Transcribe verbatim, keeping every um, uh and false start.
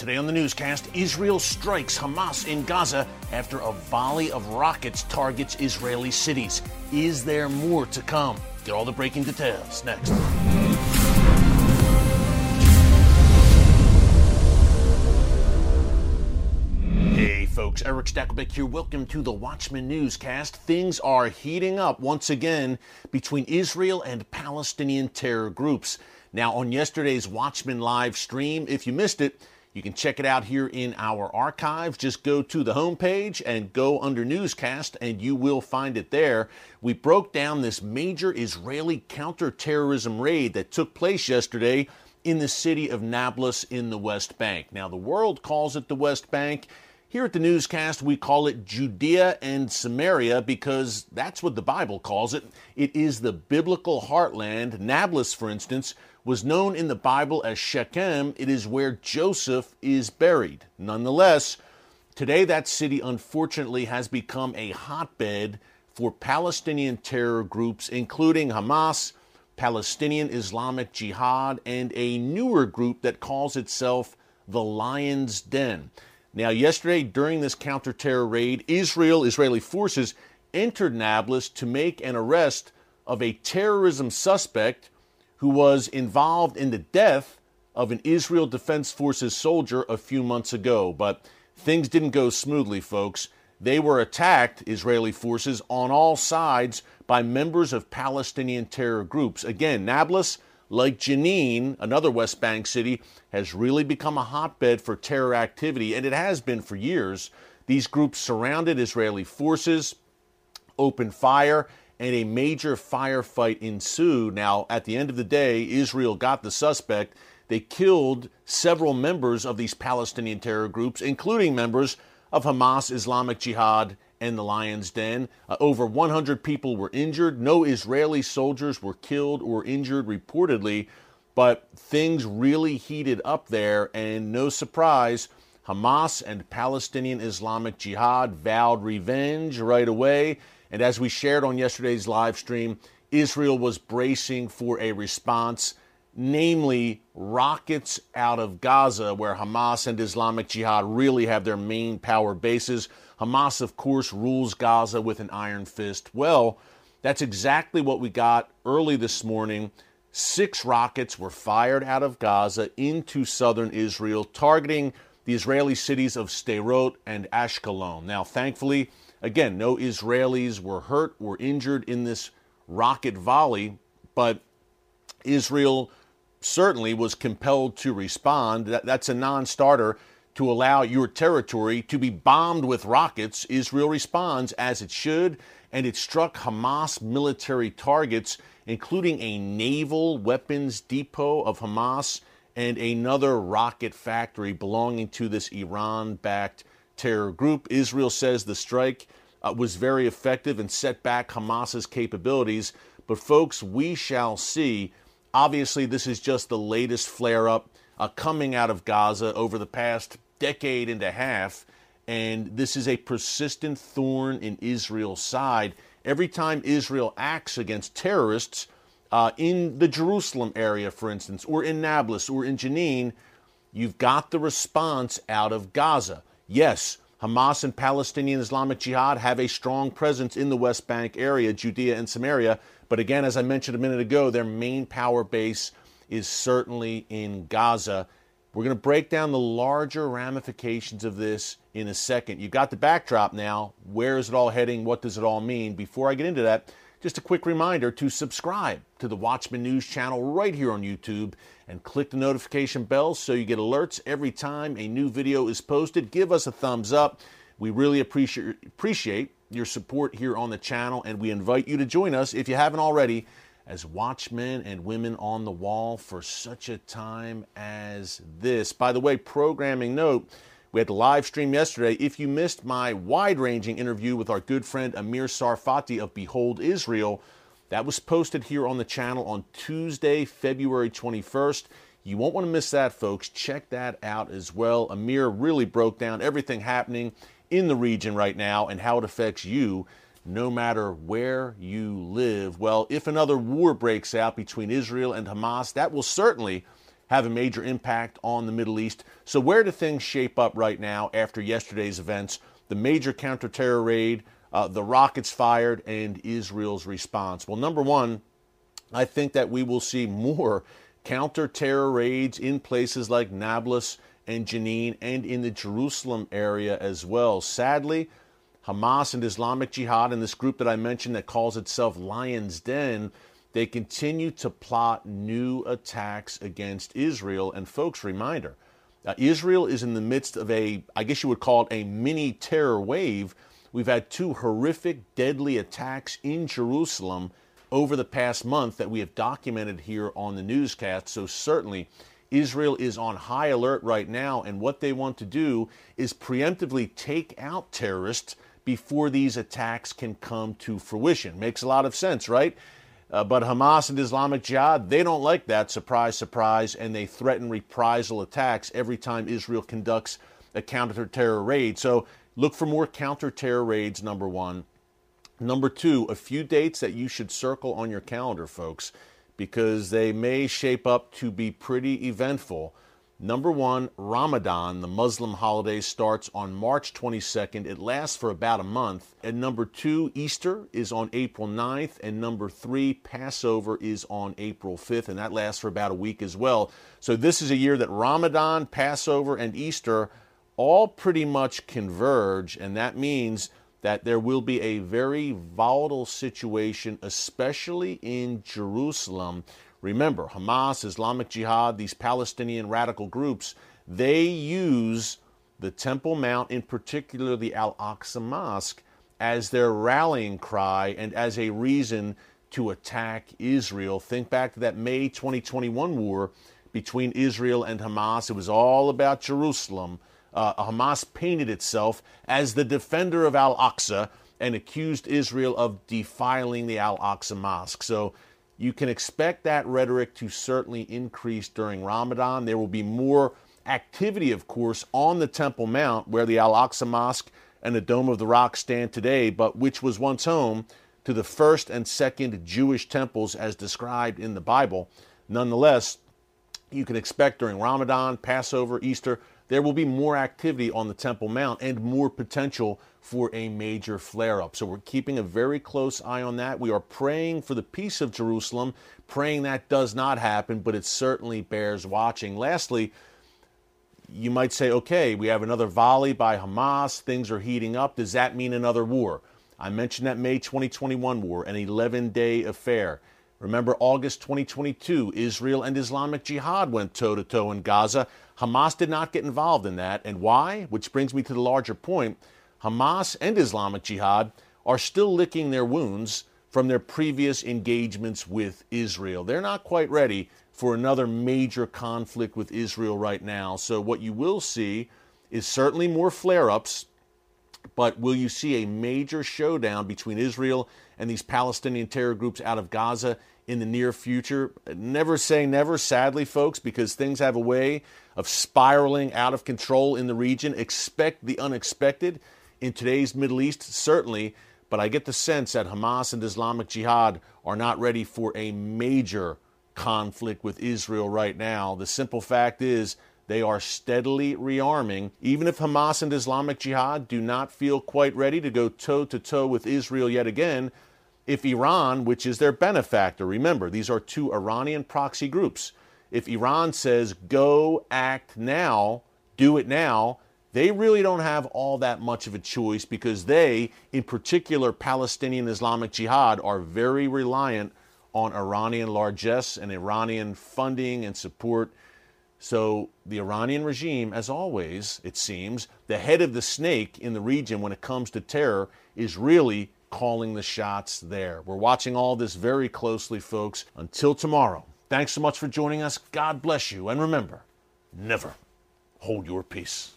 Today on the newscast, Israel strikes Hamas in Gaza after a volley of rockets targets Israeli cities. Is there more to come? Get all the breaking details next. Hey folks, Erick Stakelbeck here. Welcome to the Watchman Newscast. Things are heating up once again between Israel and Palestinian terror groups. Now, on yesterday's Watchman live stream, if you missed it, you can check it out here in our archives. Just go to the homepage and go under newscast and you will find it there. We broke down this major Israeli counterterrorism raid that took place yesterday in the city of Nablus in the West Bank. Now, the world calls it the West Bank. Here at the newscast, we call it Judea and Samaria because that's what the Bible calls it. It is the biblical heartland. Nablus, for instance, was known in the Bible as Shechem. It is where Joseph is buried. Nonetheless, today that city unfortunately has become a hotbed for Palestinian terror groups, including Hamas, Palestinian Islamic Jihad, and a newer group that calls itself the Lion's Den. Now, yesterday during this counter-terror raid, Israel, Israeli forces entered Nablus to make an arrest of a terrorism suspect who was involved in the death of an Israel Defense Forces soldier a few months ago. But things didn't go smoothly, folks. They were attacked, Israeli forces, on all sides by members of Palestinian terror groups. Again, Nablus, like Jenin, another West Bank city, has really become a hotbed for terror activity, and it has been for years. These groups surrounded Israeli forces, opened fire, and a major firefight ensued. Now, at the end of the day, Israel got the suspect. They killed several members of these Palestinian terror groups, including members of Hamas, Islamic Jihad, and the Lion's Den. Uh, over one hundred people were injured. No Israeli soldiers were killed or injured reportedly, but things really heated up there, and no surprise, Hamas and Palestinian Islamic Jihad vowed revenge right away. And as we shared on yesterday's live stream, Israel was bracing for a response, namely rockets out of Gaza, where Hamas and Islamic Jihad really have their main power bases. Hamas, of course, rules Gaza with an iron fist. Well, that's exactly what we got early this morning. Six rockets were fired out of Gaza into southern Israel, targeting the Israeli cities of Sderot and Ashkelon. Now, thankfully, again, no Israelis were hurt or injured in this rocket volley, but Israel certainly was compelled to respond. That, that's a non-starter to allow your territory to be bombed with rockets. Israel responds as it should, and it struck Hamas military targets, including a naval weapons depot of Hamas and another rocket factory belonging to this Iran-backed terror group. Israel says the strike uh, was very effective and set back Hamas's capabilities. But folks, we shall see. Obviously, this is just the latest flare-up uh, coming out of Gaza over the past decade and a half, and this is a persistent thorn in Israel's side. Every time Israel acts against terrorists uh, in the Jerusalem area, for instance, or in Nablus or in Jenin, you've got the response out of Gaza. Yes, Hamas and Palestinian Islamic Jihad have a strong presence in the West Bank area, Judea and Samaria. But again, as I mentioned a minute ago, their main power base is certainly in Gaza. We're going to break down the larger ramifications of this in a second. You've got the backdrop now. Where is it all heading? What does it all mean? Before I get into that, just a quick reminder to subscribe to the Watchman News channel right here on YouTube and click the notification bell so you get alerts every time a new video is posted. Give us a thumbs up. We really appreciate appreciate your support here on the channel, and we invite you to join us, if you haven't already, as watchmen and women on the wall for such a time as this. By the way, programming note, we had the live stream yesterday. If you missed my wide-ranging interview with our good friend Amir Sarfati of Behold Israel, that was posted here on the channel on Tuesday, February twenty-first. You won't want to miss that, folks. Check that out as well. Amir really broke down everything happening in the region right now and how it affects you no matter where you live. Well, if another war breaks out between Israel and Hamas, that will certainly have a major impact on the Middle East. So where do things shape up right now after yesterday's events, the major counter-terror raid, uh, the rockets fired, and Israel's response? Well, number one, I think that we will see more counter-terror raids in places like Nablus and Jenin and in the Jerusalem area as well. Sadly, Hamas and Islamic Jihad and this group that I mentioned that calls itself Lion's Den, they continue to plot new attacks against Israel. And folks, reminder, uh, Israel is in the midst of a, I guess you would call it a mini terror wave. We've had two horrific, deadly attacks in Jerusalem over the past month that we have documented here on the newscast. So certainly Israel is on high alert right now, and what they want to do is preemptively take out terrorists before these attacks can come to fruition. Makes a lot of sense, right? Uh, but Hamas and Islamic Jihad, they don't like that, surprise, surprise, and they threaten reprisal attacks every time Israel conducts a counter-terror raid. So look for more counter-terror raids, number one. Number two, a few dates that you should circle on your calendar, folks, because they may shape up to be pretty eventful. Number one, Ramadan, the Muslim holiday, starts on March twenty-second. It lasts for about a month. And number two, Easter is on April ninth. And number three, Passover is on April fifth. And that lasts for about a week as well. So this is a year that Ramadan, Passover, and Easter all pretty much converge. And that means that there will be a very volatile situation, especially in Jerusalem. Remember, Hamas, Islamic Jihad, these Palestinian radical groups, they use the Temple Mount, in particular the Al-Aqsa Mosque, as their rallying cry and as a reason to attack Israel. Think back to that May twenty twenty-one war between Israel and Hamas. It was all about Jerusalem. Uh, Hamas painted itself as the defender of Al-Aqsa and accused Israel of defiling the Al-Aqsa Mosque. So you can expect that rhetoric to certainly increase during Ramadan. There will be more activity, of course, on the Temple Mount, where the Al-Aqsa Mosque and the Dome of the Rock stand today, but which was once home to the first and second Jewish temples as described in the Bible. Nonetheless, you can expect during Ramadan, Passover, Easter, there will be more activity on the Temple Mount and more potential for a major flare-up. So we're keeping a very close eye on that. We are praying for the peace of Jerusalem, praying that does not happen, but it certainly bears watching. Lastly, you might say, okay, we have another volley by Hamas, things are heating up, does that mean another war? I mentioned that May twenty twenty-one war, an eleven-day affair. Remember, August twenty twenty-two, Israel and Islamic Jihad went toe-to-toe in Gaza. Hamas did not get involved in that. And why? Which brings me to the larger point. Hamas and Islamic Jihad are still licking their wounds from their previous engagements with Israel. They're not quite ready for another major conflict with Israel right now. So what you will see is certainly more flare-ups, but will you see a major showdown between Israel and these Palestinian terror groups out of Gaza in the near future? Never say never, sadly, folks, because things have a way of spiraling out of control in the region. Expect the unexpected in today's Middle East, certainly, but I get the sense that Hamas and Islamic Jihad are not ready for a major conflict with Israel right now. The simple fact is, they are steadily rearming. Even if Hamas and Islamic Jihad do not feel quite ready to go toe-to-toe with Israel yet again, if Iran, which is their benefactor, remember, these are two Iranian proxy groups, if Iran says, go act now, do it now, they really don't have all that much of a choice because they, in particular Palestinian Islamic Jihad, are very reliant on Iranian largesse and Iranian funding and support. So the Iranian regime, as always, it seems, the head of the snake in the region when it comes to terror, is really calling the shots there. We're watching all this very closely, folks. Until tomorrow, thanks so much for joining us. God bless you. And remember, never hold your peace.